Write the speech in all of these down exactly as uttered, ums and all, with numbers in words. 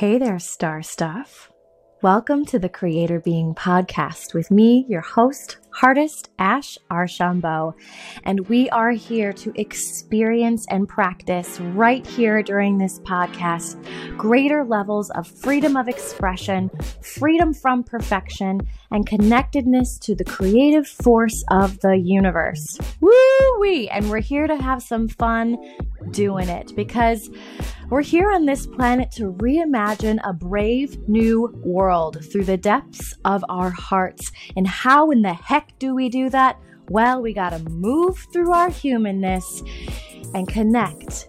Hey there, Star Stuff. Welcome to the Creator Being Podcast with me, your host, Heartist Ash Archambault. And we are here to experience and practice right here during this podcast greater levels of freedom of expression, freedom from perfection, and connectedness to the creative force of the universe. Woo-wee! And we're here to have some fun doing it because we're here on this planet to reimagine a brave new world through the depths of our hearts. And how in the heck do we do that? Well, we gotta move through our humanness and connect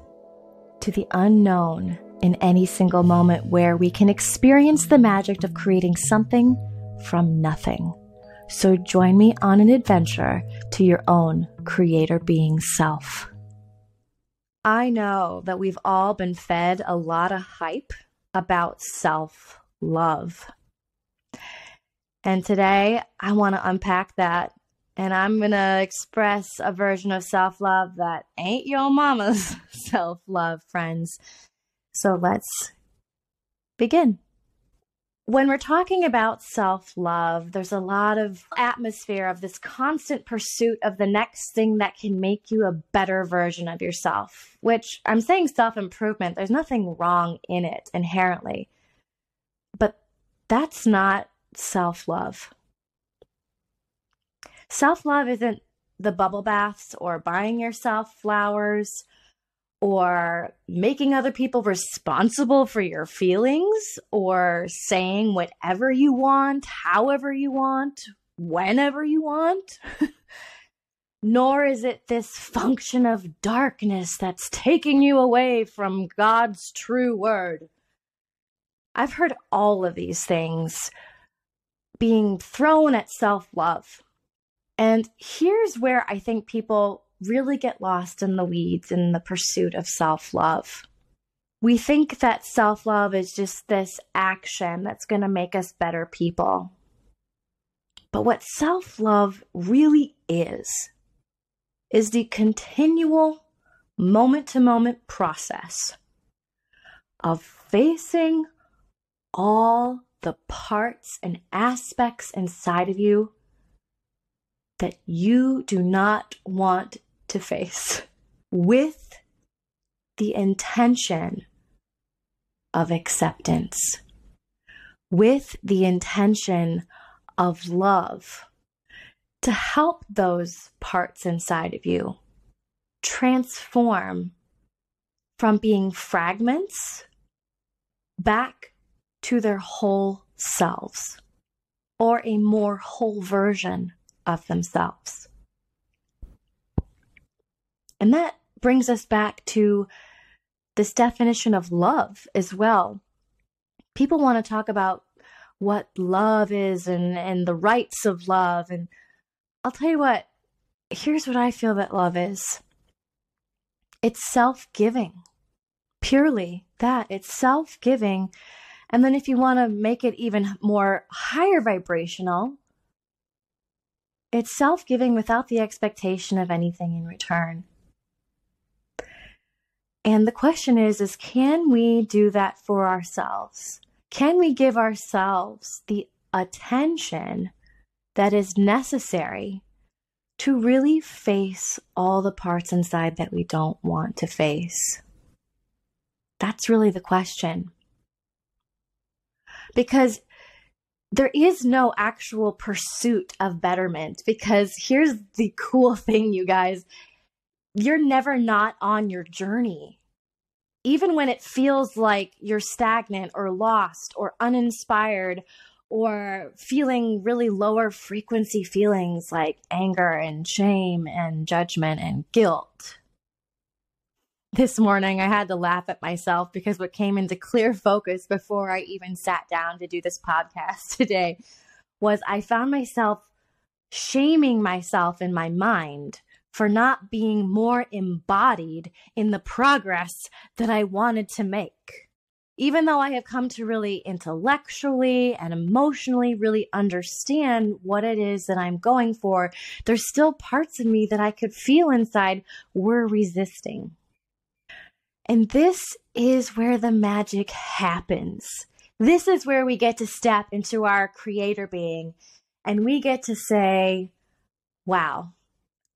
to the unknown in any single moment where we can experience the magic of creating something from nothing. So join me on an adventure to your own creator being self. I know that we've all been fed a lot of hype about self-love. And today I want to unpack that, and I'm going to express a version of self-love that ain't your mama's self-love, friends. So let's begin. When we're talking about self-love, there's a lot of atmosphere of this constant pursuit of the next thing that can make you a better version of yourself, which I'm saying self-improvement, there's nothing wrong in it inherently, but that's not self-love. Self-love isn't the bubble baths or buying yourself flowers or making other people responsible for your feelings, or saying whatever you want, however you want, whenever you want. Nor is it this function of darkness that's taking you away from God's true word. I've heard all of these things being thrown at self-love. And here's where I think people really get lost in the weeds in the pursuit of self-love. We think that self-love is just this action that's going to make us better people. But what self-love really is, is the continual moment-to-moment process of facing all the parts and aspects inside of you that you do not want to face, with the intention of acceptance, with the intention of love, to help those parts inside of you transform from being fragments back to their whole selves, or a more whole version of themselves. And that brings us back to this definition of love as well. People want to talk about what love is and, and the rights of love. And I'll tell you what, here's what I feel that love is. It's self-giving. Purely that. It's self-giving. And then if you want to make it even more higher vibrational, it's self-giving without the expectation of anything in return. And the question is, is can we do that for ourselves? Can we give ourselves the attention that is necessary to really face all the parts inside that we don't want to face? That's really the question. Because there is no actual pursuit of betterment, because here's the cool thing, you guys. You're never not on your journey. Even when it feels like you're stagnant or lost or uninspired or feeling really lower frequency feelings like anger and shame and judgment and guilt. This morning I had to laugh at myself because what came into clear focus before I even sat down to do this podcast today was I found myself shaming myself in my mind for not being more embodied in the progress that I wanted to make. Even though I have come to really intellectually and emotionally really understand what it is that I'm going for, there's still parts of me that I could feel inside were resisting. And this is where the magic happens. This is where we get to step into our creator being and we get to say, wow,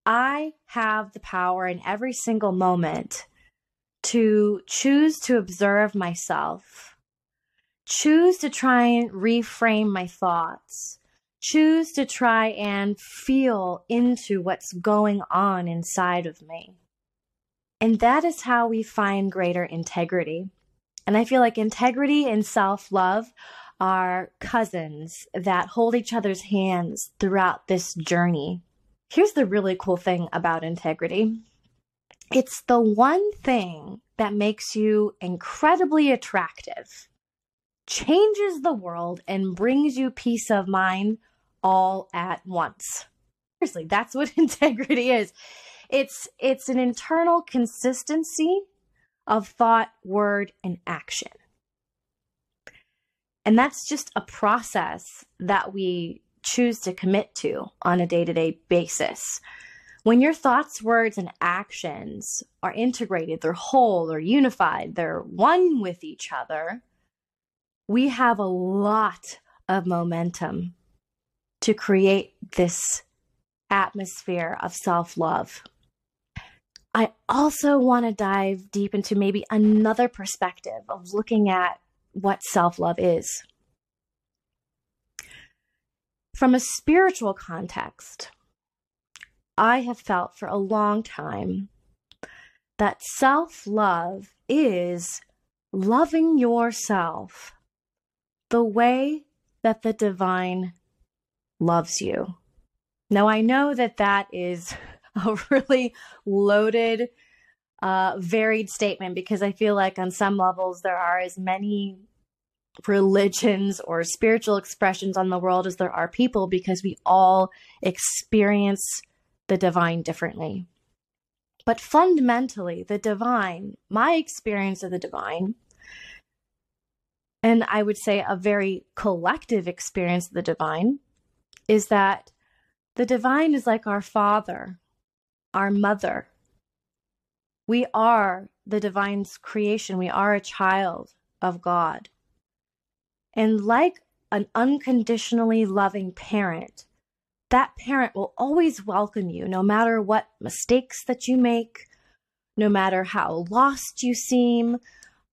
I have the power in every single moment to choose to observe myself, choose to try and reframe my thoughts, choose to try and feel into what's going on inside of me. And that is how we find greater integrity. And I feel like integrity and self-love are cousins that hold each other's hands throughout this journey. Here's the really cool thing about integrity. It's the one thing that makes you incredibly attractive, changes the world, and brings you peace of mind all at once. Seriously, that's what integrity is. It's, it's an internal consistency of thought, word, and action. And that's just a process that we choose to commit to on a day-to-day basis. When your thoughts, words, and actions are integrated, they're whole, they're unified, they're one with each other, we have a lot of momentum to create this atmosphere of self-love. I also want to dive deep into maybe another perspective of looking at what self-love is. From a spiritual context, I have felt for a long time that self-love is loving yourself the way that the divine loves you. Now, I know that that is a really loaded, uh, varied statement, because I feel like on some levels there are as many religions or spiritual expressions on the world as there are people, because we all experience the divine differently. But fundamentally, the divine, my experience of the divine, and I would say a very collective experience of the divine, is that the divine is like our father, our mother. We are the divine's creation. We are a child of God. And like an unconditionally loving parent, that parent will always welcome you, no matter what mistakes that you make, no matter how lost you seem,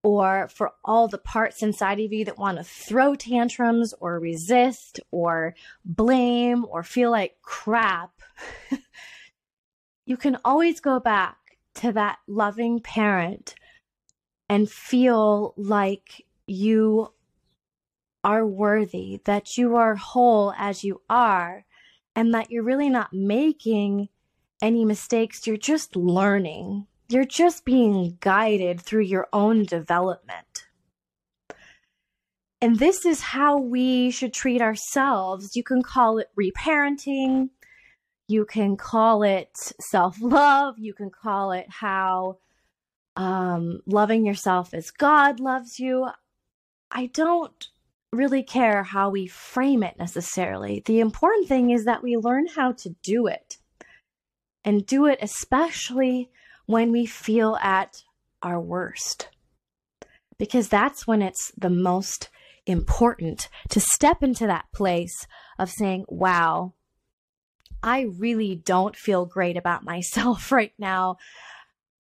or for all the parts inside of you that want to throw tantrums or resist or blame or feel like crap. You can always go back to that loving parent and feel like you are worthy, that you are whole as you are, and that you're really not making any mistakes. You're just learning. You're just being guided through your own development. And this is how we should treat ourselves. You can call it reparenting. You can call it self-love. You can call it how um, loving yourself as God loves you. I don't really care how we frame it necessarily. The important thing is that we learn how to do it, and do it especially when we feel at our worst, because that's when it's the most important to step into that place of saying, wow, I really don't feel great about myself right now.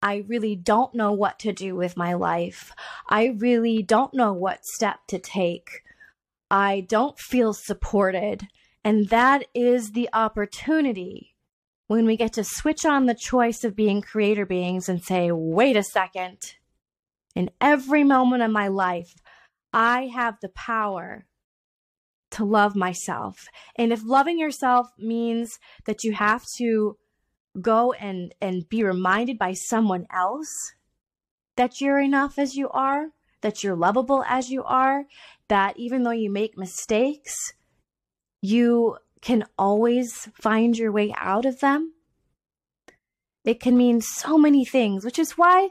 I really don't know what to do with my life. I really don't know what step to take. I don't feel supported. And that is the opportunity when we get to switch on the choice of being creator beings and say, wait a second, in every moment of my life, I have the power to love myself. And if loving yourself means that you have to go and, and be reminded by someone else that you're enough as you are, that you're lovable as you are, that even though you make mistakes, you can always find your way out of them. It can mean so many things, which is why,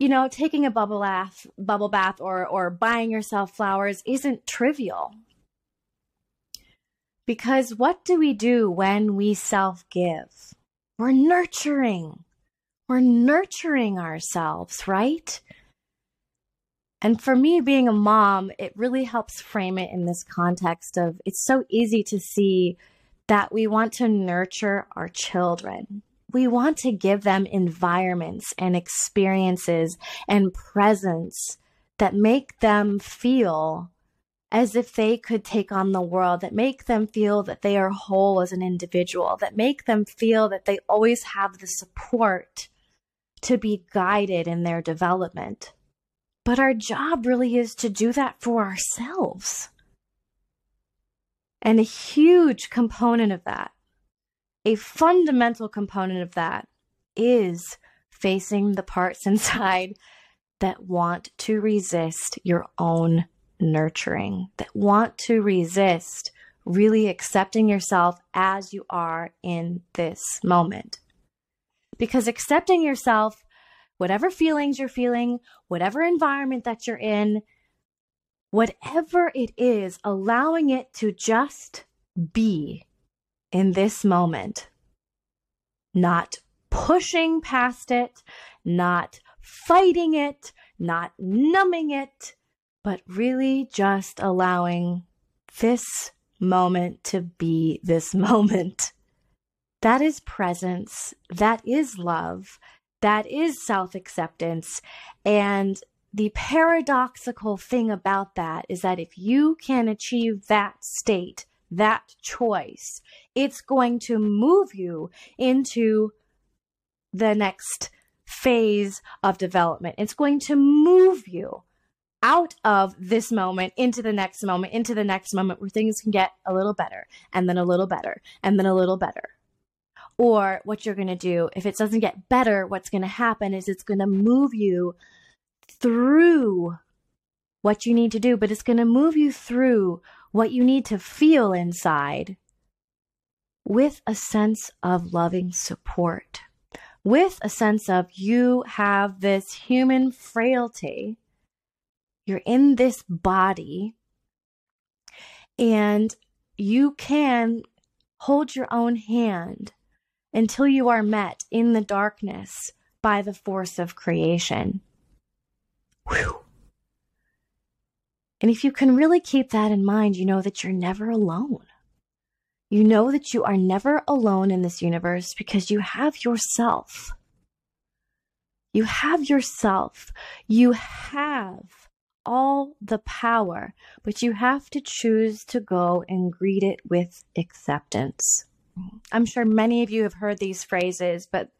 you know, taking a bubble bath, bubble bath or, or buying yourself flowers isn't trivial. Because what do we do when we self-give? We're nurturing. We're nurturing ourselves, right? And for me, being a mom, it really helps frame it in this context of it's so easy to see that we want to nurture our children. We want to give them environments and experiences and presence that make them feel as if they could take on the world, that make them feel that they are whole as an individual, that make them feel that they always have the support to be guided in their development. But our job really is to do that for ourselves. And a huge component of that, a fundamental component of that, is facing the parts inside that want to resist your own nurturing, that want to resist really accepting yourself as you are in this moment. Because accepting yourself, whatever feelings you're feeling, whatever environment that you're in, whatever it is, allowing it to just be in this moment, not pushing past it, not fighting it, not numbing it, but really just allowing this moment to be this moment. That is presence. That is love. That is self-acceptance. And the paradoxical thing about that is that if you can achieve that state, that choice, it's going to move you into the next phase of development. It's going to move you out of this moment into the next moment, into the next moment where things can get a little better and then a little better and then a little better. Or what you're going to do, if it doesn't get better, what's going to happen is it's going to move you through what you need to do, but it's going to move you through what you need to feel inside with a sense of loving support, with a sense of you have this human frailty. You're in this body and you can hold your own hand until you are met in the darkness by the force of creation. Whew. And if you can really keep that in mind, you know that you're never alone. You know that you are never alone in this universe because you have yourself. You have yourself. You have all the power, but you have to choose to go and greet it with acceptance. I'm sure many of you have heard these phrases, but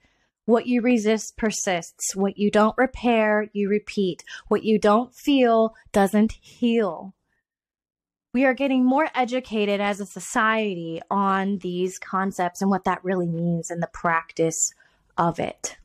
what you resist persists. What you don't repair, you repeat. What you don't feel doesn't heal. We are getting more educated as a society on these concepts and what that really means and the practice of it.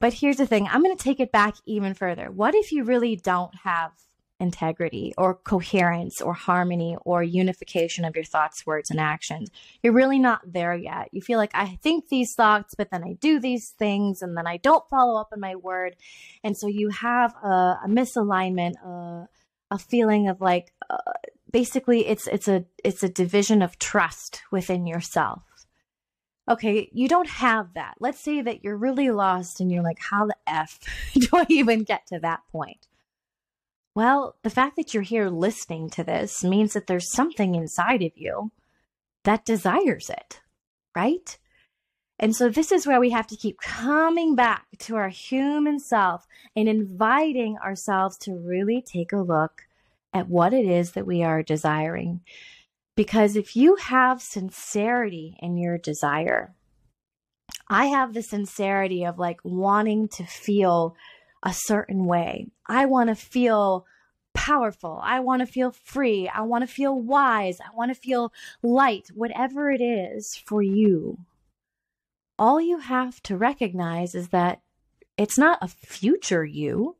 But here's the thing. I'm going to take it back even further. What if you really don't have integrity or coherence or harmony or unification of your thoughts, words, and actions? You're really not there yet. You feel like, I think these thoughts, but then I do these things, and then I don't follow up on my word. And so you have a, a misalignment, uh, a feeling of like, uh, basically it's, it's a, it's a division of trust within yourself. Okay, you don't have that. Let's say that you're really lost and you're like, how the F do I even get to that point? Well, the fact that you're here listening to this means that there's something inside of you that desires it, right? And so this is where we have to keep coming back to our human self and inviting ourselves to really take a look at what it is that we are desiring. Because if you have sincerity in your desire, I have the sincerity of like wanting to feel a certain way. I want to feel powerful. I want to feel free. I want to feel wise. I want to feel light, whatever it is for you. All you have to recognize is that it's not a future you.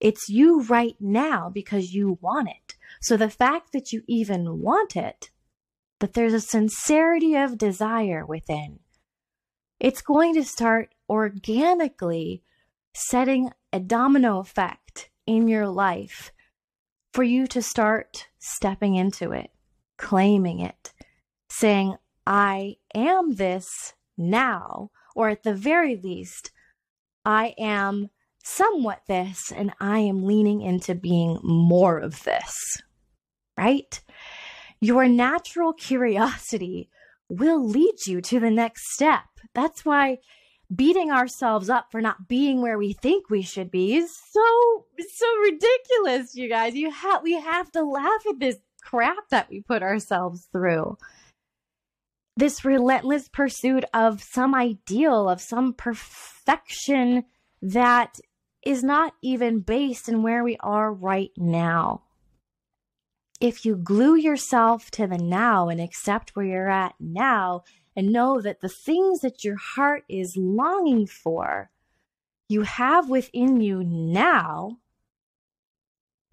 It's you right now because you want it. So the fact that you even want it, that there's a sincerity of desire within, it's going to start organically setting a domino effect in your life for you to start stepping into it, claiming it, saying, I am this now or at the very least, I am somewhat this, and I am leaning into being more of this, right? Your natural curiosity will lead you to the next step. That's why beating ourselves up for not being where we think we should be is so, so ridiculous, you guys. You have, we have to laugh at this crap that we put ourselves through. This relentless pursuit of some ideal, of some perfection that is not even based in where we are right now. If you glue yourself to the now and accept where you're at now and know that the things that your heart is longing for, you have within you now,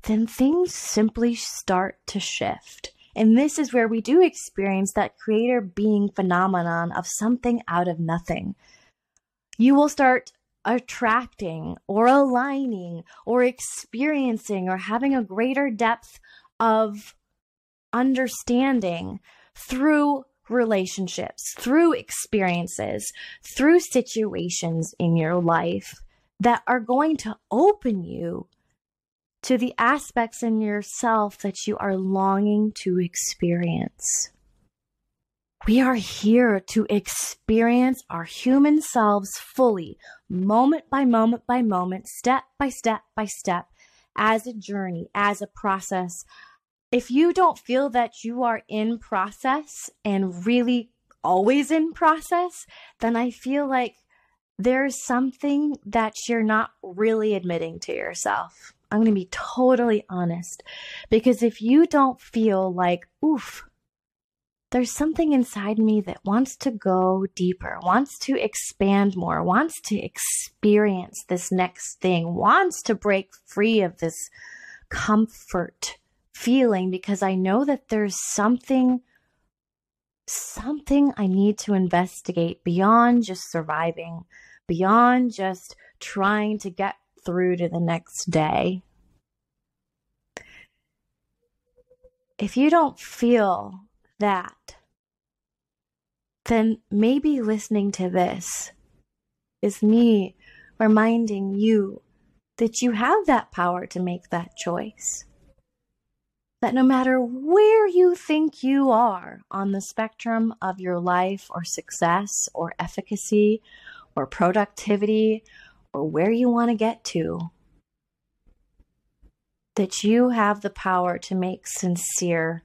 then things simply start to shift. And this is where we do experience that creator being phenomenon of something out of nothing. You will start attracting or aligning or experiencing or having a greater depth of understanding through relationships, through experiences, through situations in your life that are going to open you to the aspects in yourself that you are longing to experience. We are here to experience our human selves fully, moment by moment by moment, step by step by step, as a journey, as a process. If you don't feel that you are in process and really always in process, then I feel like there's something that you're not really admitting to yourself. I'm going to be totally honest, because if you don't feel like, oof, there's something inside me that wants to go deeper, wants to expand more, wants to experience this next thing, wants to break free of this comfort feeling, because I know that there's something, something I need to investigate beyond just surviving, beyond just trying to get through to the next day. If you don't feel that, then maybe listening to this is me reminding you that you have that power to make that choice. That no matter where you think you are on the spectrum of your life or success or efficacy or productivity or where you want to get to, that you have the power to make sincere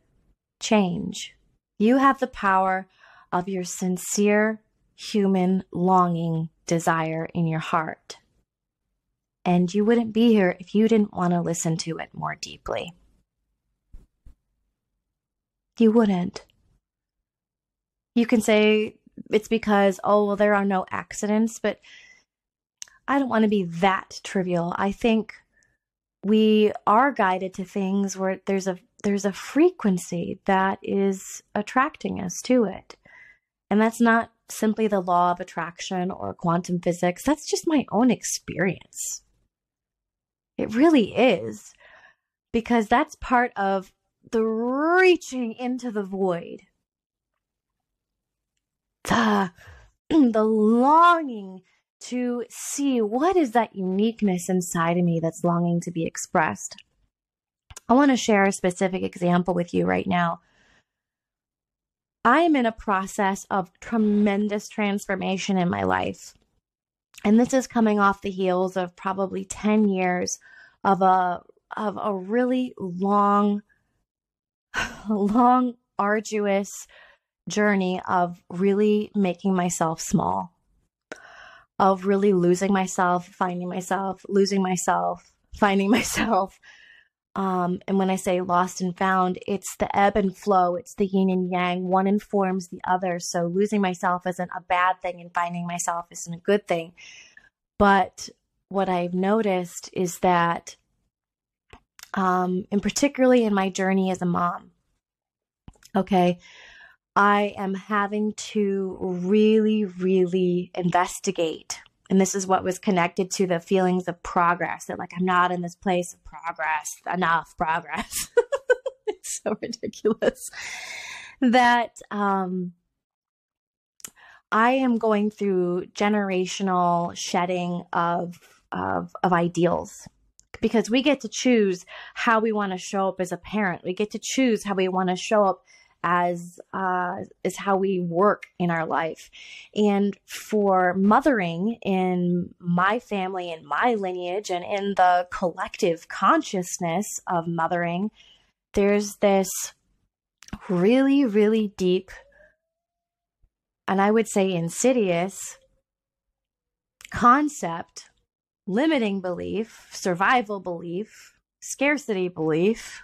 change. You have the power of your sincere human longing, desire in your heart. And you wouldn't be here if you didn't want to listen to it more deeply. You wouldn't. You can say it's because, oh, well, there are no accidents, but I don't want to be that trivial. I think we are guided to things where there's a there's a frequency that is attracting us to it. And that's not simply the law of attraction or quantum physics. That's just my own experience. It really is, because that's part of the reaching into the void. The, the longing to see what is that uniqueness inside of me that's longing to be expressed. I want to share a specific example with you right now. I am in a process of tremendous transformation in my life. And this is coming off the heels of probably ten years of a, of a really long, long, arduous journey of really making myself small, of really losing myself, finding myself, losing myself, finding myself. Um, and when I say lost and found, it's the ebb and flow. It's the yin and yang. One informs the other. So losing myself isn't a bad thing and finding myself isn't a good thing. But what I've noticed is that, um, and particularly in my journey as a mom, okay, I am having to really, really investigate. And this is what was connected to the feelings of progress, that like, I'm not in this place of progress, enough progress. It's so ridiculous that um, I am going through generational shedding of, of, of ideals, because we get to choose how we want to show up as a parent. We get to choose how we want to show up as, uh, as how we work in our life. And for mothering in my family and my lineage and in the collective consciousness of mothering, there's this really, really deep, and I would say insidious, concept, limiting belief, survival belief, scarcity belief,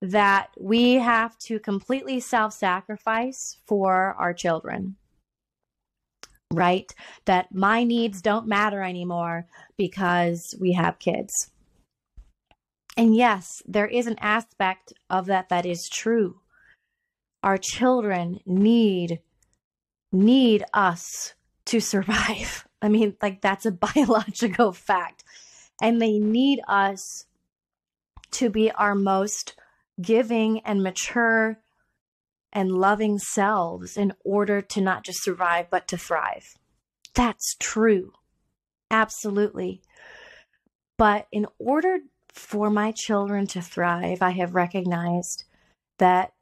that we have to completely self-sacrifice for our children, right? That my needs don't matter anymore because we have kids. And yes, there is an aspect of that that is true. Our children need need us to survive. I mean, like, that's a biological fact. And they need us to be our most giving and mature and loving selves in order to not just survive, but to thrive. That's true. Absolutely. But in order for my children to thrive, I have recognized that,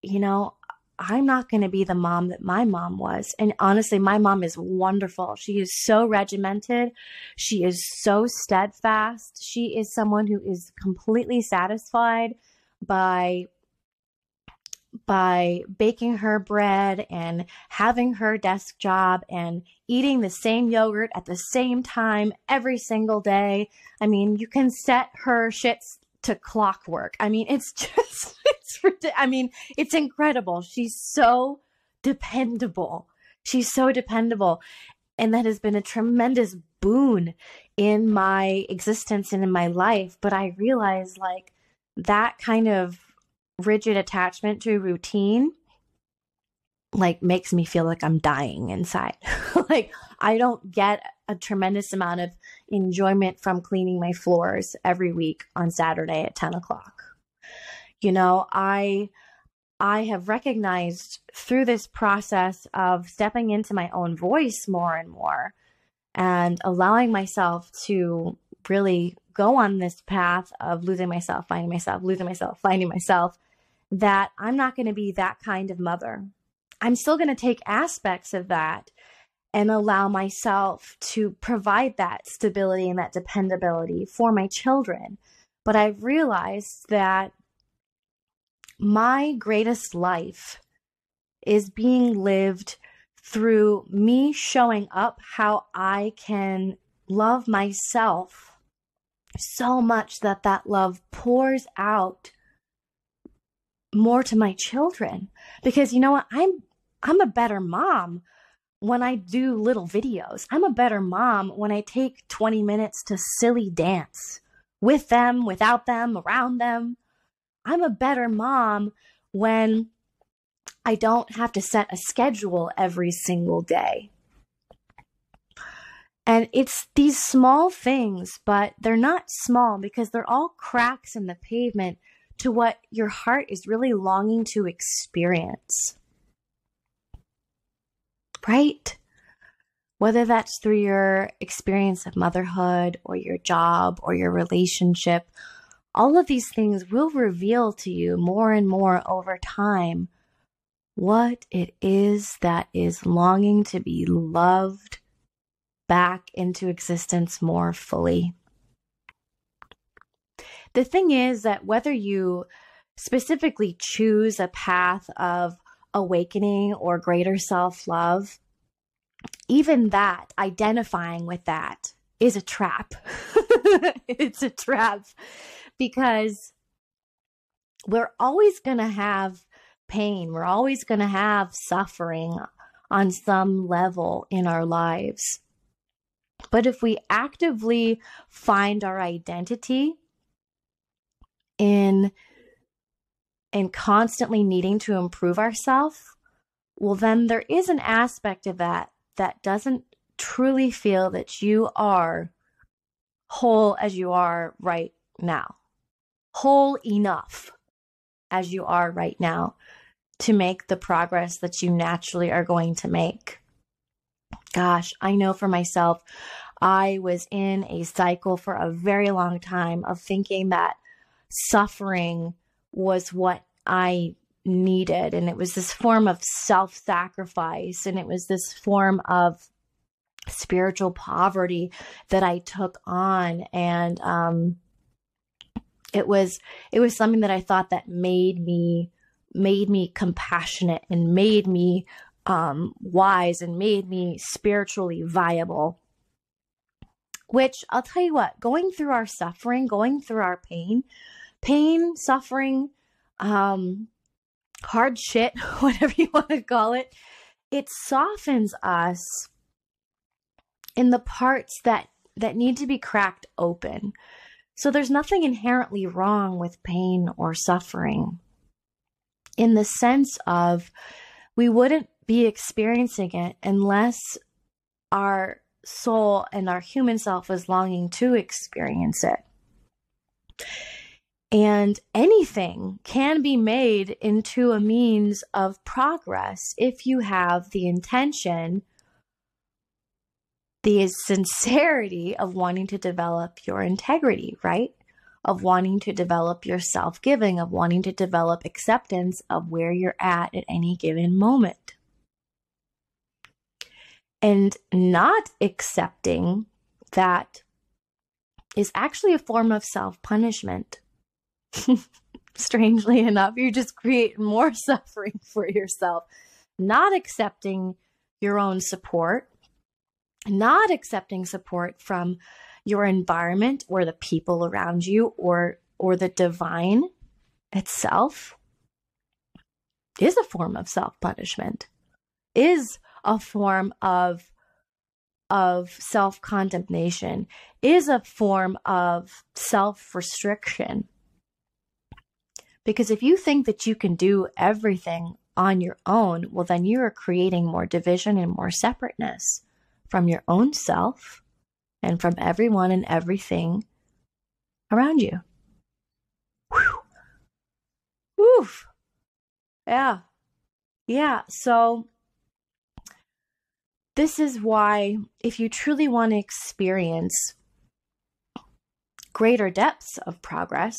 you know, I'm not going to be the mom that my mom was. And honestly, my mom is wonderful. She is so regimented. She is so steadfast. She is someone who is completely satisfied by, by baking her bread and having her desk job and eating the same yogurt at the same time every single day. I mean, you can set her shits to clockwork. I mean, it's just... I mean, it's incredible. She's so dependable. She's so dependable. And that has been a tremendous boon in my existence and in my life. But I realized, like, that kind of rigid attachment to routine, like, makes me feel like I'm dying inside. Like, I don't get a tremendous amount of enjoyment from cleaning my floors every week on Saturday at ten o'clock. You know, I, I have recognized through this process of stepping into my own voice more and more and allowing myself to really go on this path of losing myself, finding myself, losing myself, finding myself, that I'm not going to be that kind of mother. I'm still going to take aspects of that and allow myself to provide that stability and that dependability for my children. But I've realized that my greatest life is being lived through me showing up how I can love myself so much that that love pours out more to my children. Because you know what? I'm, I'm a better mom when I do little videos. I'm a better mom when I take twenty minutes to silly dance with them, without them, around them. I'm a better mom when I don't have to set a schedule every single day. And it's these small things, but they're not small because they're all cracks in the pavement to what your heart is really longing to experience. Right? Whether that's through your experience of motherhood or your job or your relationship, all of these things will reveal to you more and more over time what it is that is longing to be loved back into existence more fully. The thing is that whether you specifically choose a path of awakening or greater self-love, even that, identifying with that, is a trap. It's a trap. Because we're always going to have pain. We're always going to have suffering on some level in our lives. But if we actively find our identity in, in constantly needing to improve ourselves, well, then there is an aspect of that that doesn't truly feel that you are whole as you are right now. Whole enough as you are right now to make the progress that you naturally are going to make gosh, I know for myself, I was in a cycle for a very long time of thinking that suffering was what I needed. And it was this form of self-sacrifice. And it was this form of spiritual poverty that I took on. And um, it was, it was something that I thought that made me, made me compassionate and made me um, wise and made me spiritually viable. Which I'll tell you what, going through our suffering, going through our pain, pain, suffering, um, hard shit, whatever you want to call it, it softens us in the parts that, that need to be cracked open. So there's nothing inherently wrong with pain or suffering in the sense of we wouldn't be experiencing it unless our soul and our human self was longing to experience it. And anything can be made into a means of progress if you have the intention, the sincerity of wanting to develop your integrity, right? Of wanting to develop your self-giving, of wanting to develop acceptance of where you're at at any given moment. And not accepting that is actually a form of self-punishment. Strangely enough, you just create more suffering for yourself. Not accepting your own support, not accepting support from your environment or the people around you or, or the divine itself is a form of self-punishment, is a form of, of self-condemnation, is a form of self-restriction. Because if you think that you can do everything on your own, well, then you are creating more division and more separateness from your own self and from everyone and everything around you. Whew. Oof. Yeah. Yeah. So this is why if you truly want to experience greater depths of progress,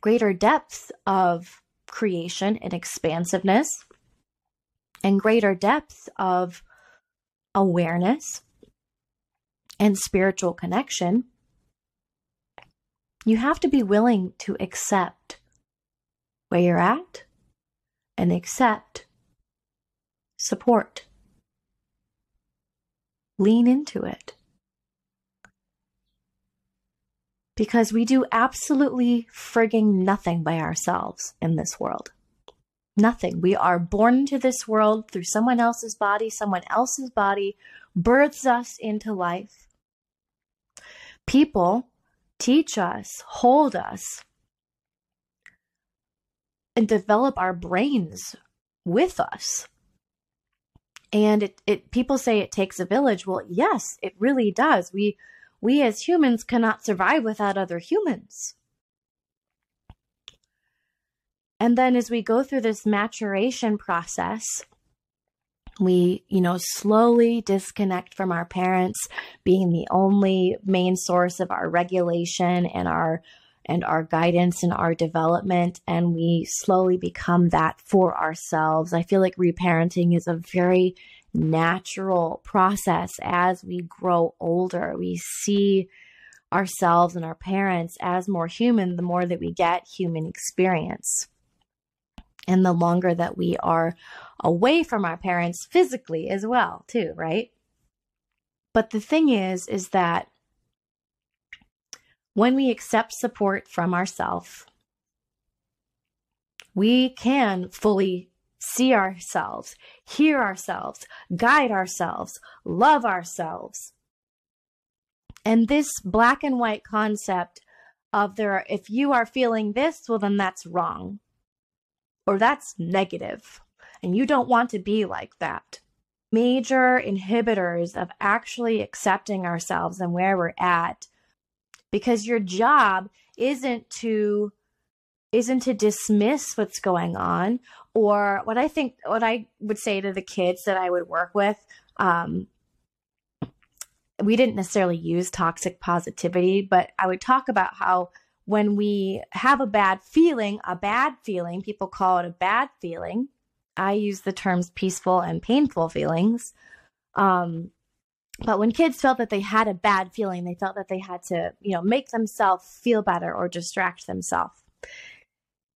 greater depths of creation and expansiveness, and greater depths of awareness and spiritual connection, you have to be willing to accept where you're at and accept support. Lean into it. Because we do absolutely frigging nothing by ourselves in this world. Nothing. We are born into this world through someone else's body. Someone else's body births us into life. People teach us, hold us, and develop our brains with us. And it, it people say it takes a village. Well, yes, it really does. We we as humans cannot survive without other humans. And then as we go through this maturation process, we, you know, slowly disconnect from our parents being the only main source of our regulation and our and our guidance and our development, and we slowly become that for ourselves. I feel like reparenting is a very natural process as we grow older. We see ourselves and our parents as more human the more that we get human experience. And the longer that we are away from our parents physically as well, too, right? But the thing is, is that when we accept support from ourselves, we can fully see ourselves, hear ourselves, guide ourselves, love ourselves. And this black and white concept of there are, if you are feeling this, well, then that's wrong. Or that's negative. And you don't want to be like that. Major inhibitors of actually accepting ourselves and where we're at. Because your job isn't to isn't to dismiss what's going on, or what I think what I would say to the kids that I would work with um, we didn't necessarily use toxic positivity, but I would talk about how when we have a bad feeling, a bad feeling, people call it a bad feeling. I use the terms peaceful and painful feelings. Um, but when kids felt that they had a bad feeling, they felt that they had to, you know, make themselves feel better or distract themselves.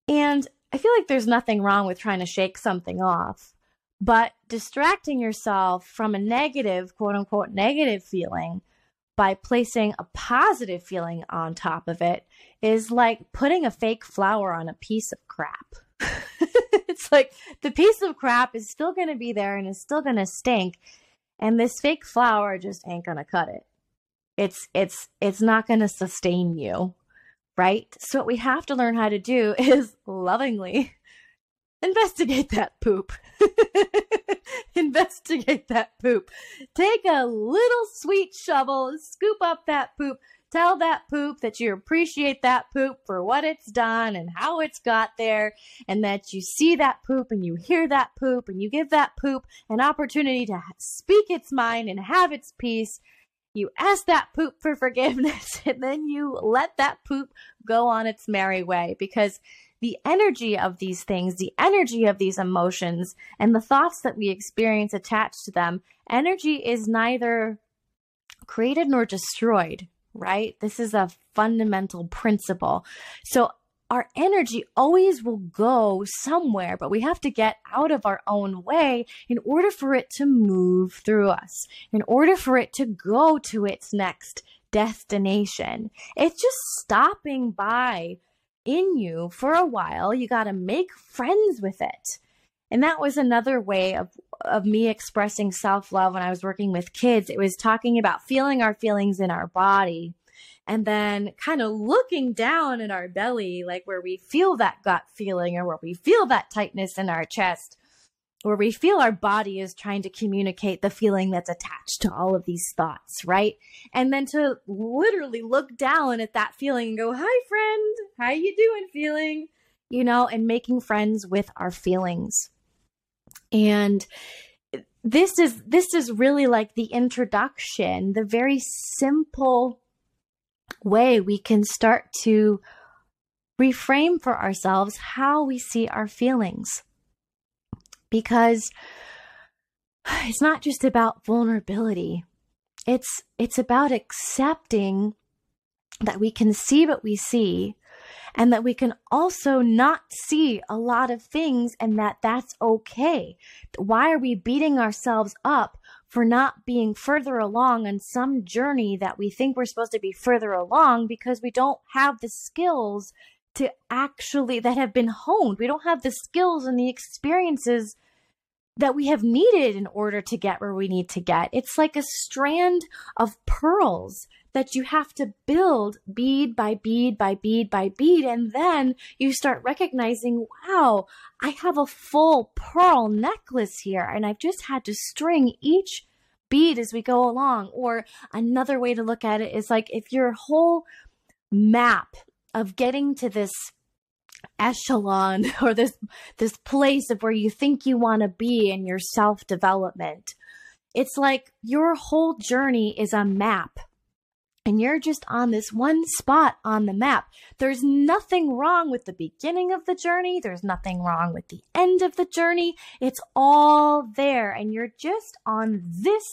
And I feel like there's nothing wrong with trying to shake something off, but distracting yourself from a negative, quote unquote, negative feeling by placing a positive feeling on top of it is like putting a fake flower on a piece of crap. It's like the piece of crap is still going to be there and is still going to stink. And this fake flower just ain't going to cut it. It's, it's, it's not going to sustain you. Right? So what we have to learn how to do is lovingly investigate that poop. Investigate that poop. Take a little sweet shovel, scoop up that poop, tell that poop that you appreciate that poop for what it's done and how it's got there, and that you see that poop and you hear that poop and you give that poop an opportunity to speak its mind and have its peace. You ask that poop for forgiveness, and then you let that poop go on its merry way, because the energy of these things, the energy of these emotions, and the thoughts that we experience attached to them, energy is neither created nor destroyed, right? This is a fundamental principle. So our energy always will go somewhere, but we have to get out of our own way in order for it to move through us, in order for it to go to its next destination. It's just stopping by in you for a while. You got to make friends with it. And that was another way of, of me expressing self-love when I was working with kids. It was talking about feeling our feelings in our body and then kind of looking down at our belly, like where we feel that gut feeling or where we feel that tightness in our chest, where we feel our body is trying to communicate the feeling that's attached to all of these thoughts, right? And then to literally look down at that feeling and go, hi, friend, how you doing feeling? You know, and making friends with our feelings. And this is, this is really like the introduction, the very simple way we can start to reframe for ourselves how we see our feelings. Because it's not just about vulnerability. It's it's about accepting that we can see what we see and that we can also not see a lot of things, and that that's okay. Why are we beating ourselves up for not being further along on some journey that we think we're supposed to be further along, because we don't have the skills to actually, that have been honed. We don't have the skills and the experiences that we have needed in order to get where we need to get. It's like a strand of pearls that you have to build bead by bead by bead by bead. And then you start recognizing, wow, I have a full pearl necklace here, and I've just had to string each bead as we go along. Or another way to look at it is like if your whole map of getting to this echelon or this this place of where you think you want to be in your self-development. It's like your whole journey is a map, and you're just on this one spot on the map. There's nothing wrong with the beginning of the journey. There's nothing wrong with the end of the journey. It's all there, and you're just on this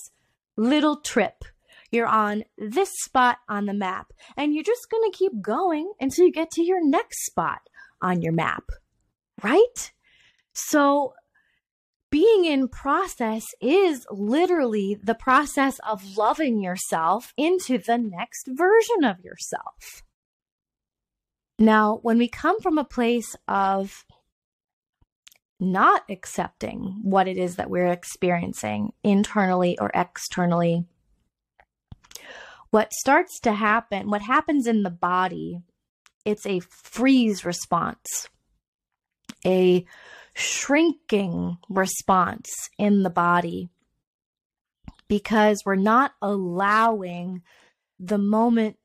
little trip. You're on this spot on the map, and you're just going to keep going until you get to your next spot on your map, right? So being in process is literally the process of loving yourself into the next version of yourself. Now, when we come from a place of not accepting what it is that we're experiencing internally or externally, what starts to happen, what happens in the body, it's a freeze response, a shrinking response in the body, because we're not allowing the moment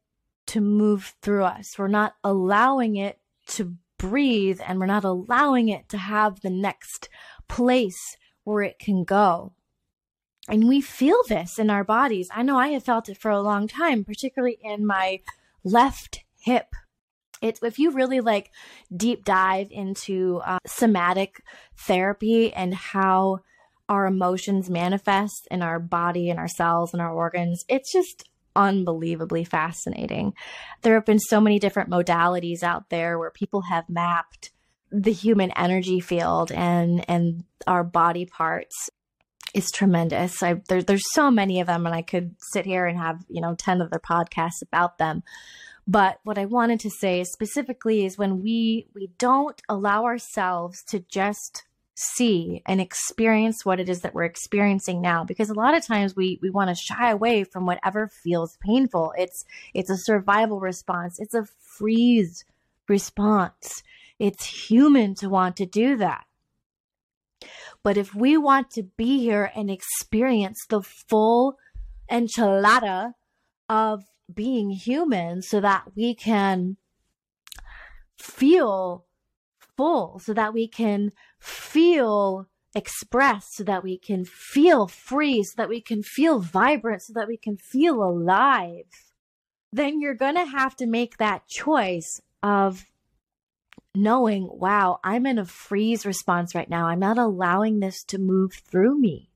to move through us. We're not allowing it to breathe, and we're not allowing it to have the next place where it can go. And we feel this in our bodies. I know I have felt it for a long time, particularly in my left hip. It's, if you really like deep dive into uh, somatic therapy and how our emotions manifest in our body and our cells and our organs, it's just unbelievably fascinating. There have been so many different modalities out there where people have mapped the human energy field and and our body parts. It's tremendous. I, there, there's so many of them, and I could sit here and have, you know, ten other podcasts about them. But what I wanted to say specifically is when we we don't allow ourselves to just see and experience what it is that we're experiencing now, because a lot of times we we want to shy away from whatever feels painful. It's it's a survival response. It's a freeze response. It's human to want to do that. But if we want to be here and experience the full enchilada of being human so that we can feel full, so that we can feel expressed, so that we can feel free, so that we can feel vibrant, so that we can feel alive, then you're going to have to make that choice of knowing, wow, I'm in a freeze response right now. I'm not allowing this to move through me.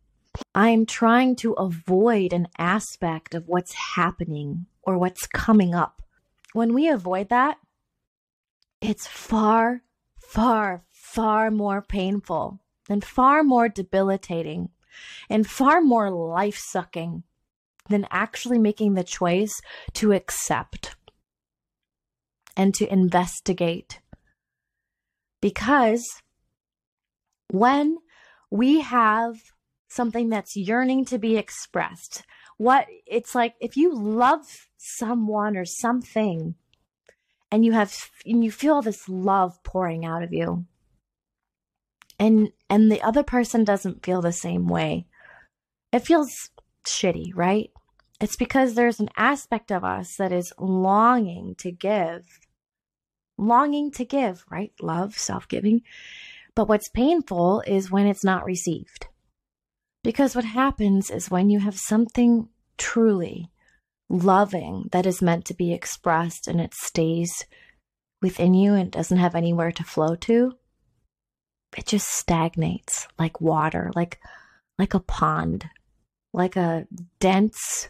I'm trying to avoid an aspect of what's happening or what's coming up. When we avoid that, it's far, far, far more painful and far more debilitating and far more life-sucking than actually making the choice to accept and to investigate. Because when we have something that's yearning to be expressed, what it's like, if you love someone or something and you have, and you feel this love pouring out of you and, and the other person doesn't feel the same way, it feels shitty, right? It's because there's an aspect of us that is longing to give. Longing to give, right? Love, self-giving. But what's painful is when it's not received. Because what happens is when you have something truly loving that is meant to be expressed and it stays within you and doesn't have anywhere to flow to, it just stagnates like water, like, like a pond, like a dense,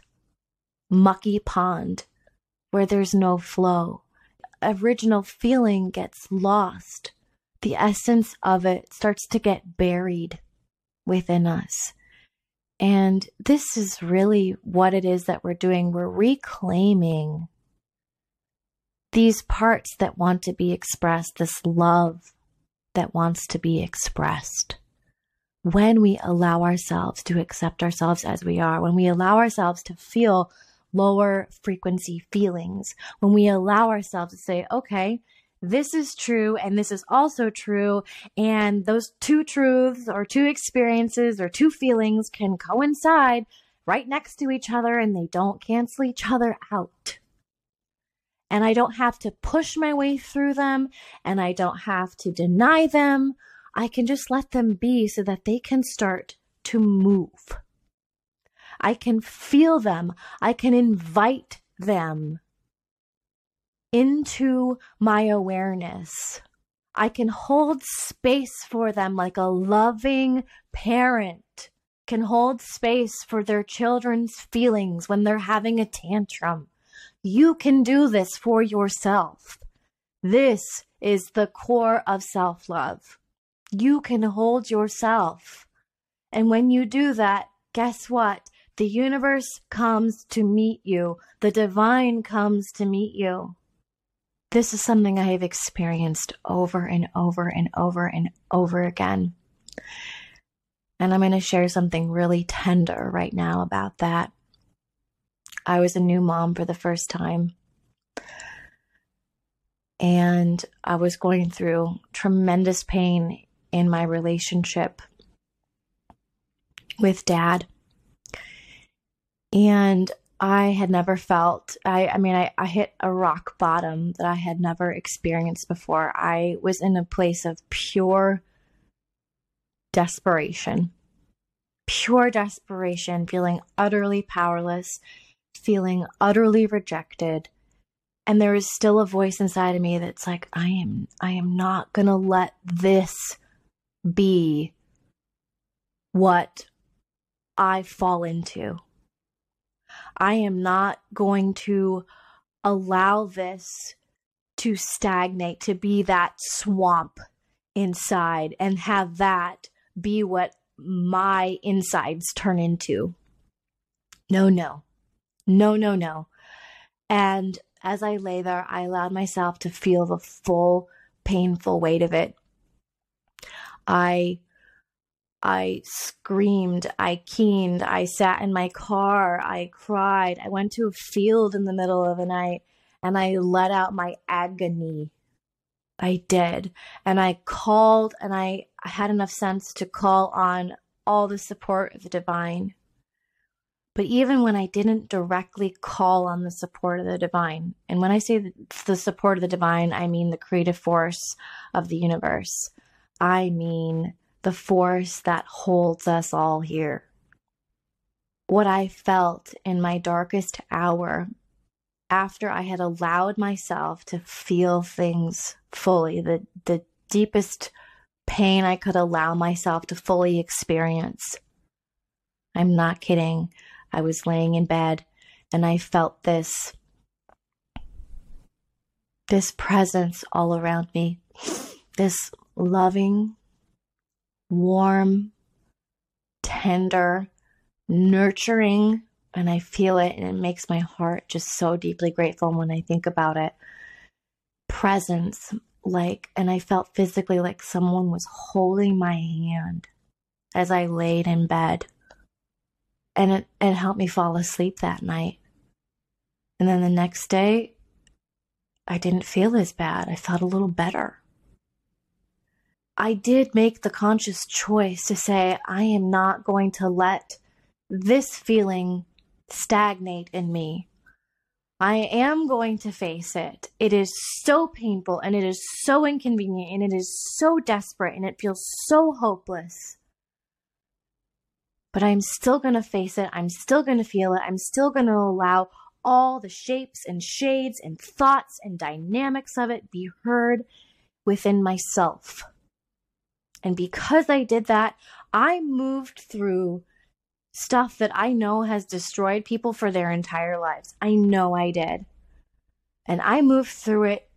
mucky pond where there's no flow. Original feeling gets lost. The essence of it starts to get buried within us. And this is really what it is that we're doing. We're reclaiming these parts that want to be expressed, this love that wants to be expressed. When we allow ourselves to accept ourselves as we are, when we allow ourselves to feel lower frequency feelings, when we allow ourselves to say, okay, this is true and this is also true, and those two truths or two experiences or two feelings can coincide right next to each other and they don't cancel each other out. And I don't have to push my way through them and I don't have to deny them. I can just let them be so that they can start to move. I can feel them. I can invite them into my awareness. I can hold space for them like a loving parent can hold space for their children's feelings when they're having a tantrum. You can do this for yourself. This is the core of self-love. You can hold yourself. And when you do that, guess what? The universe comes to meet you. The divine comes to meet you. This is something I have experienced over and over and over and over again. And I'm going to share something really tender right now about that. I was a new mom for the first time. And I was going through tremendous pain in my relationship with Dad. And I had never felt, I, I mean, I, I hit a rock bottom that I had never experienced before. I was in a place of pure desperation, pure desperation, feeling utterly powerless, feeling utterly rejected. And there is still a voice inside of me that's like, I am, I am not going to let this be what I fall into. I am not going to allow this to stagnate, to be that swamp inside and have that be what my insides turn into. No, no, no, no, no. And as I lay there, I allowed myself to feel the full painful weight of it. I I screamed, I keened, I sat in my car, I cried, I went to a field in the middle of the night and I let out my agony. I did. And I called and I, I had enough sense to call on all the support of the divine. But even when I didn't directly call on the support of the divine, and when I say the support of the divine, I mean the creative force of the universe. I mean the force that holds us all here. What I felt in my darkest hour, after I had allowed myself to feel things fully, the, the deepest pain I could allow myself to fully experience. I'm not kidding. I was laying in bed and I felt this, this presence all around me, this loving, warm, tender, nurturing, and I feel it and it makes my heart just so deeply grateful when I think about it. Presence, like, and I felt physically like someone was holding my hand as I laid in bed. And it, it helped me fall asleep that night. And then the next day, I didn't feel as bad. I felt a little better. I did make the conscious choice to say, I am not going to let this feeling stagnate in me. I am going to face it. It is so painful and it is so inconvenient and it is so desperate and it feels so hopeless. But I'm still going to face it. I'm still going to feel it. I'm still going to allow all the shapes and shades and thoughts and dynamics of it be heard within myself. And because I did that, I moved through stuff that I know has destroyed people for their entire lives. I know I did. And I moved through it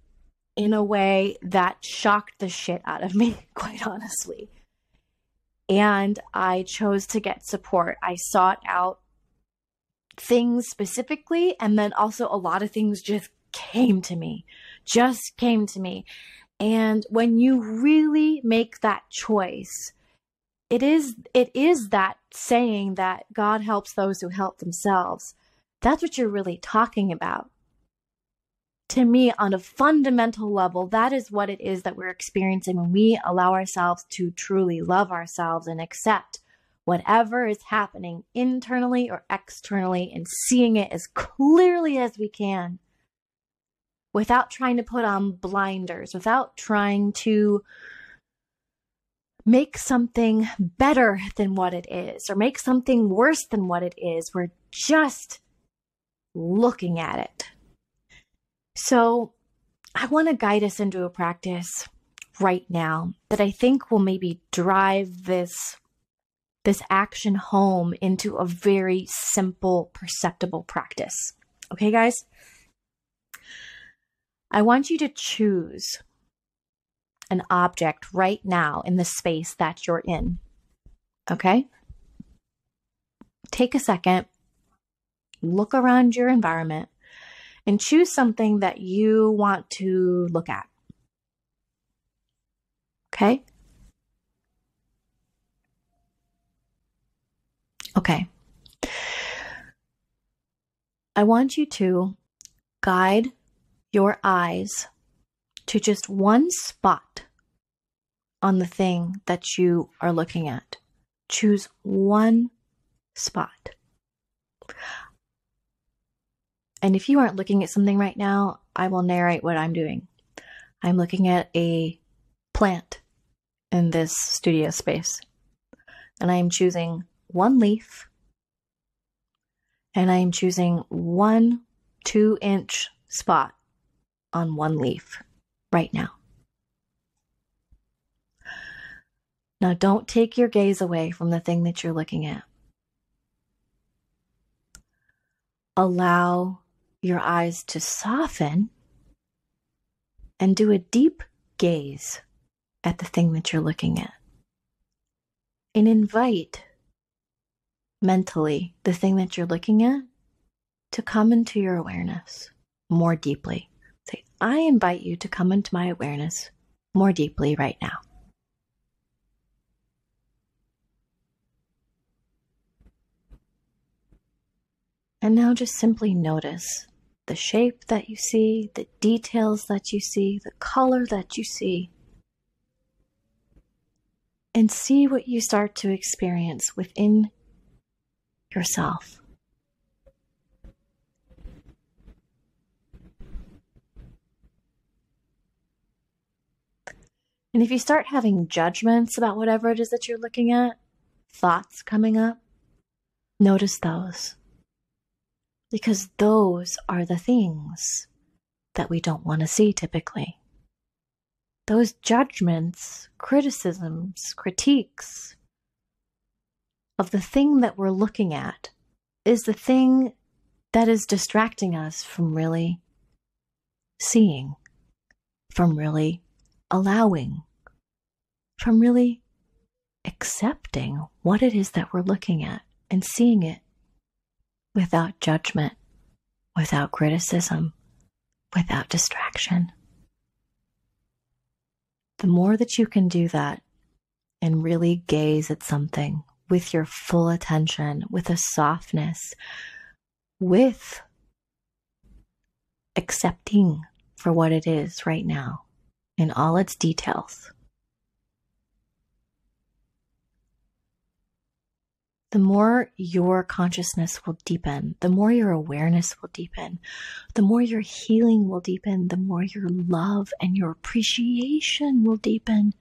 in a way that shocked the shit out of me, quite honestly. And I chose to get support. I sought out things specifically, and then also a lot of things just came to me, just came to me. And when you really make that choice, it is, it is that saying that God helps those who help themselves. That's what you're really talking about. To me, on a fundamental level, that is what it is that we're experiencing when we allow ourselves to truly love ourselves and accept whatever is happening internally or externally and seeing it as clearly as we can without trying to put on blinders, without trying to make something better than what it is or make something worse than what it is. We're just looking at it. So I want to guide us into a practice right now that I think will maybe drive this, this action home into a very simple, perceptible practice. Okay, guys? I want you to choose an object right now in the space that you're in. Okay? Take a second, look around your environment, and choose something that you want to look at. Okay? Okay. I want you to guide your eyes to just one spot on the thing that you are looking at. Choose one spot. And if you aren't looking at something right now, I will narrate what I'm doing. I'm looking at a plant in this studio space, and I am choosing one leaf, and I am choosing one two inch spot on one leaf right now. Now, don't take your gaze away from the thing that you're looking at. Allow your eyes to soften and do a deep gaze at the thing that you're looking at. And invite mentally the thing that you're looking at to come into your awareness more deeply. Say, I invite you to come into my awareness more deeply right now. And now just simply notice the shape that you see, the details that you see, the color that you see, and see what you start to experience within yourself. And if you start having judgments about whatever it is that you're looking at, thoughts coming up, notice those. Because those are the things that we don't want to see typically. Those judgments, criticisms, critiques of the thing that we're looking at is the thing that is distracting us from really seeing, from really allowing, from really accepting what it is that we're looking at and seeing it. Without judgment, without criticism, without distraction. The more that you can do that and really gaze at something with your full attention, with a softness, with accepting for what it is right now in all its details, the more your consciousness will deepen, the more your awareness will deepen, the more your healing will deepen, the more your love and your appreciation will deepen,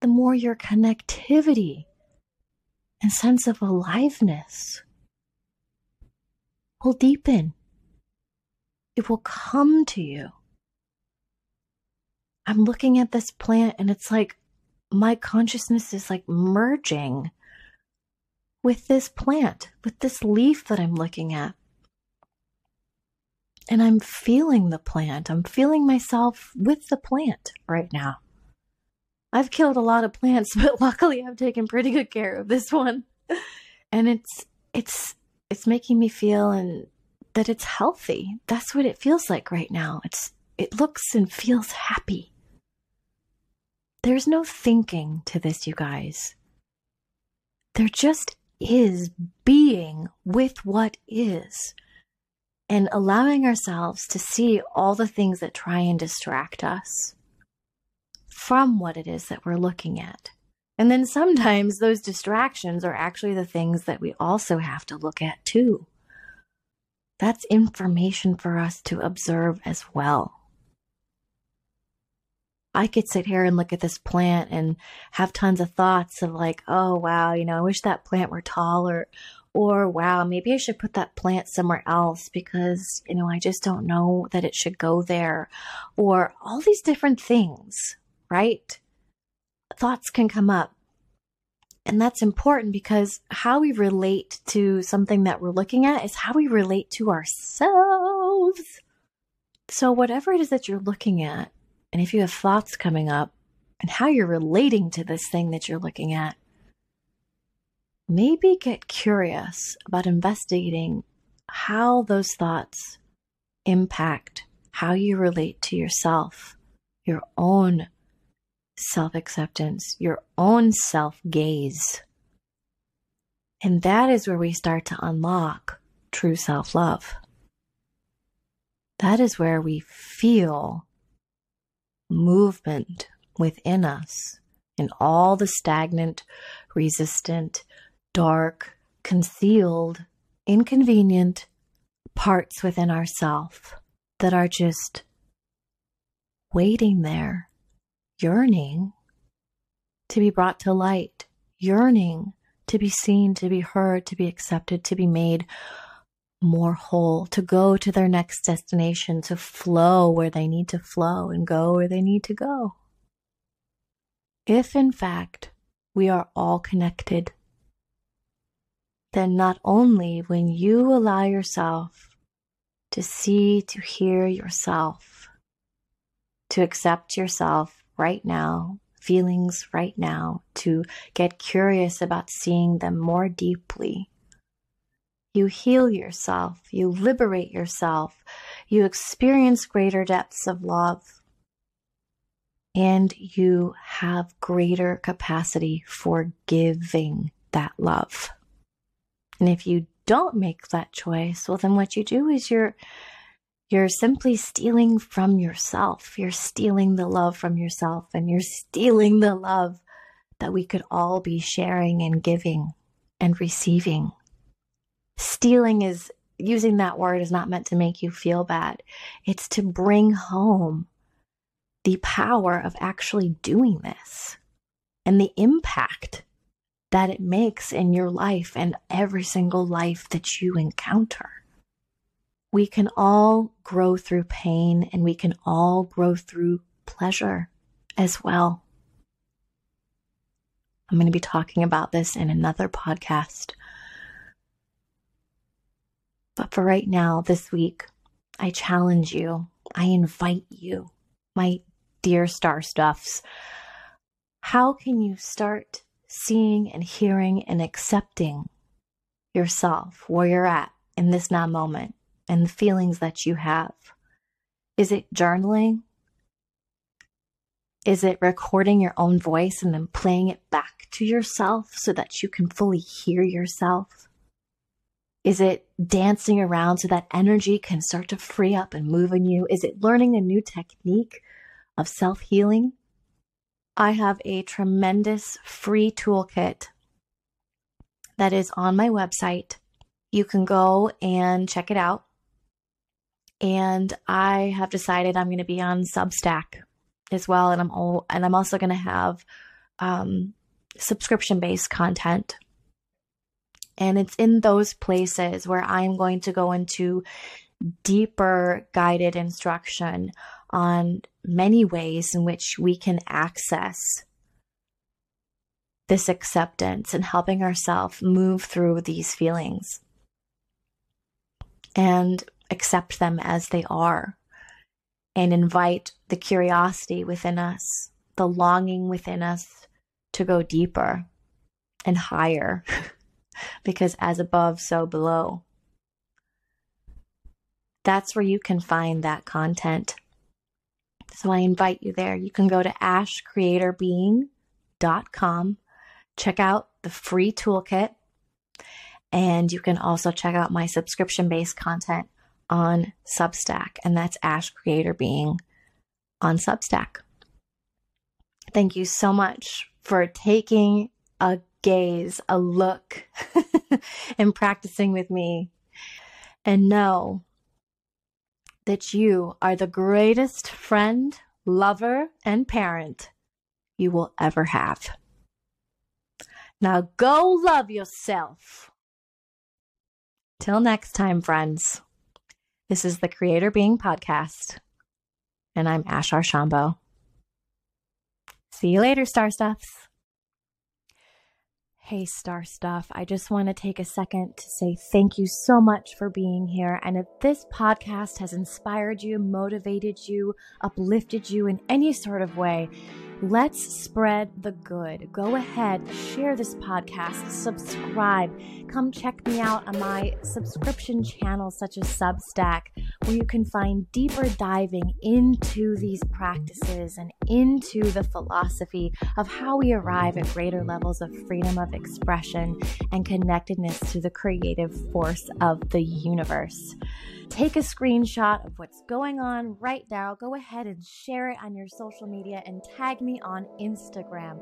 the more your connectivity and sense of aliveness will deepen. It will come to you. I'm looking at this plant and it's like my consciousness is like merging with this plant, with this leaf that I'm looking at. And I'm feeling the plant. I'm feeling myself with the plant right now. I've killed a lot of plants, but luckily I've taken pretty good care of this one. And it's it's it's making me feel and that it's healthy. That's what it feels like right now. It's it looks and feels happy. There's no thinking to this, you guys. There just is being with what is and allowing ourselves to see all the things that try and distract us from what it is that we're looking at. And then sometimes those distractions are actually the things that we also have to look at too. That's information for us to observe as well. I could sit here and look at this plant and have tons of thoughts of like, oh, wow, you know, I wish that plant were taller, or wow, maybe I should put that plant somewhere else because, you know, I just don't know that it should go there, or all these different things, right? Thoughts can come up. And that's important because how we relate to something that we're looking at is how we relate to ourselves. So whatever it is that you're looking at, and if you have thoughts coming up and how you're relating to this thing that you're looking at, maybe get curious about investigating how those thoughts impact how you relate to yourself, your own self-acceptance, your own self-gaze. And that is where we start to unlock true self-love. That is where we feel movement within us and all the stagnant, resistant, dark, concealed, inconvenient parts within ourselves that are just waiting there, yearning to be brought to light, yearning to be seen, to be heard, to be accepted, to be made more whole, to go to their next destination, to flow where they need to flow and go where they need to go. If in fact we are all connected, then not only when you allow yourself to see, to hear yourself, to accept yourself right now, feelings right now, to get curious about seeing them more deeply, you heal yourself, you liberate yourself, you experience greater depths of love, and you have greater capacity for giving that love. And if you don't make that choice, well, then what you do is you're you're simply stealing from yourself. You're stealing the love from yourself, and you're stealing the love that we could all be sharing and giving and receiving. Stealing is, using that word is not meant to make you feel bad. It's to bring home the power of actually doing this and the impact that it makes in your life and every single life that you encounter. We can all grow through pain, and we can all grow through pleasure as well. I'm going to be talking about this in another podcast. But for right now, this week, I challenge you, I invite you, my dear star stuffs, how can you start seeing and hearing and accepting yourself, where you're at in this now moment, and the feelings that you have? Is it journaling? Is it recording your own voice and then playing it back to yourself so that you can fully hear yourself? Is it dancing around so that energy can start to free up and move in you? Is it learning a new technique of self-healing? I have a tremendous free toolkit that is on my website. You can go and check it out. And I have decided I'm going to be on Substack as well, and I'm all, and I'm also going to have um, subscription-based content. And it's in those places where I'm going to go into deeper guided instruction on many ways in which we can access this acceptance and helping ourselves move through these feelings and accept them as they are, and invite the curiosity within us, the longing within us to go deeper and higher, because as above, so below. That's where you can find that content. So I invite you there. You can go to ash creator being dot com, check out the free toolkit, and you can also check out my subscription-based content on Substack, and that's Ash Creator Being on Substack. Thank you so much for taking a gaze, a look, and practicing with me. And know that you are the greatest friend, lover, and parent you will ever have. Now go love yourself. Till next time, friends. This is the Creator Being Podcast, and I'm Ash Archambault. See you later, Star Stuffs. Hey, Star Stuff, I just want to take a second to say thank you so much for being here. And if this podcast has inspired you, motivated you, uplifted you in any sort of way, let's spread the good. Go ahead, share this podcast, subscribe, come check me out on my subscription channels such as Substack, where you can find deeper diving into these practices and into the philosophy of how we arrive at greater levels of freedom of expression and connectedness to the creative force of the universe. Take a screenshot of what's going on right now. Go ahead and share it on your social media and tag me on Instagram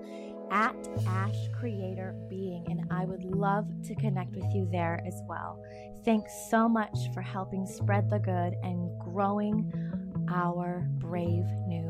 at Ash Creator Being, and I would love to connect with you there as well. Thanks so much for helping spread the good and growing our brave new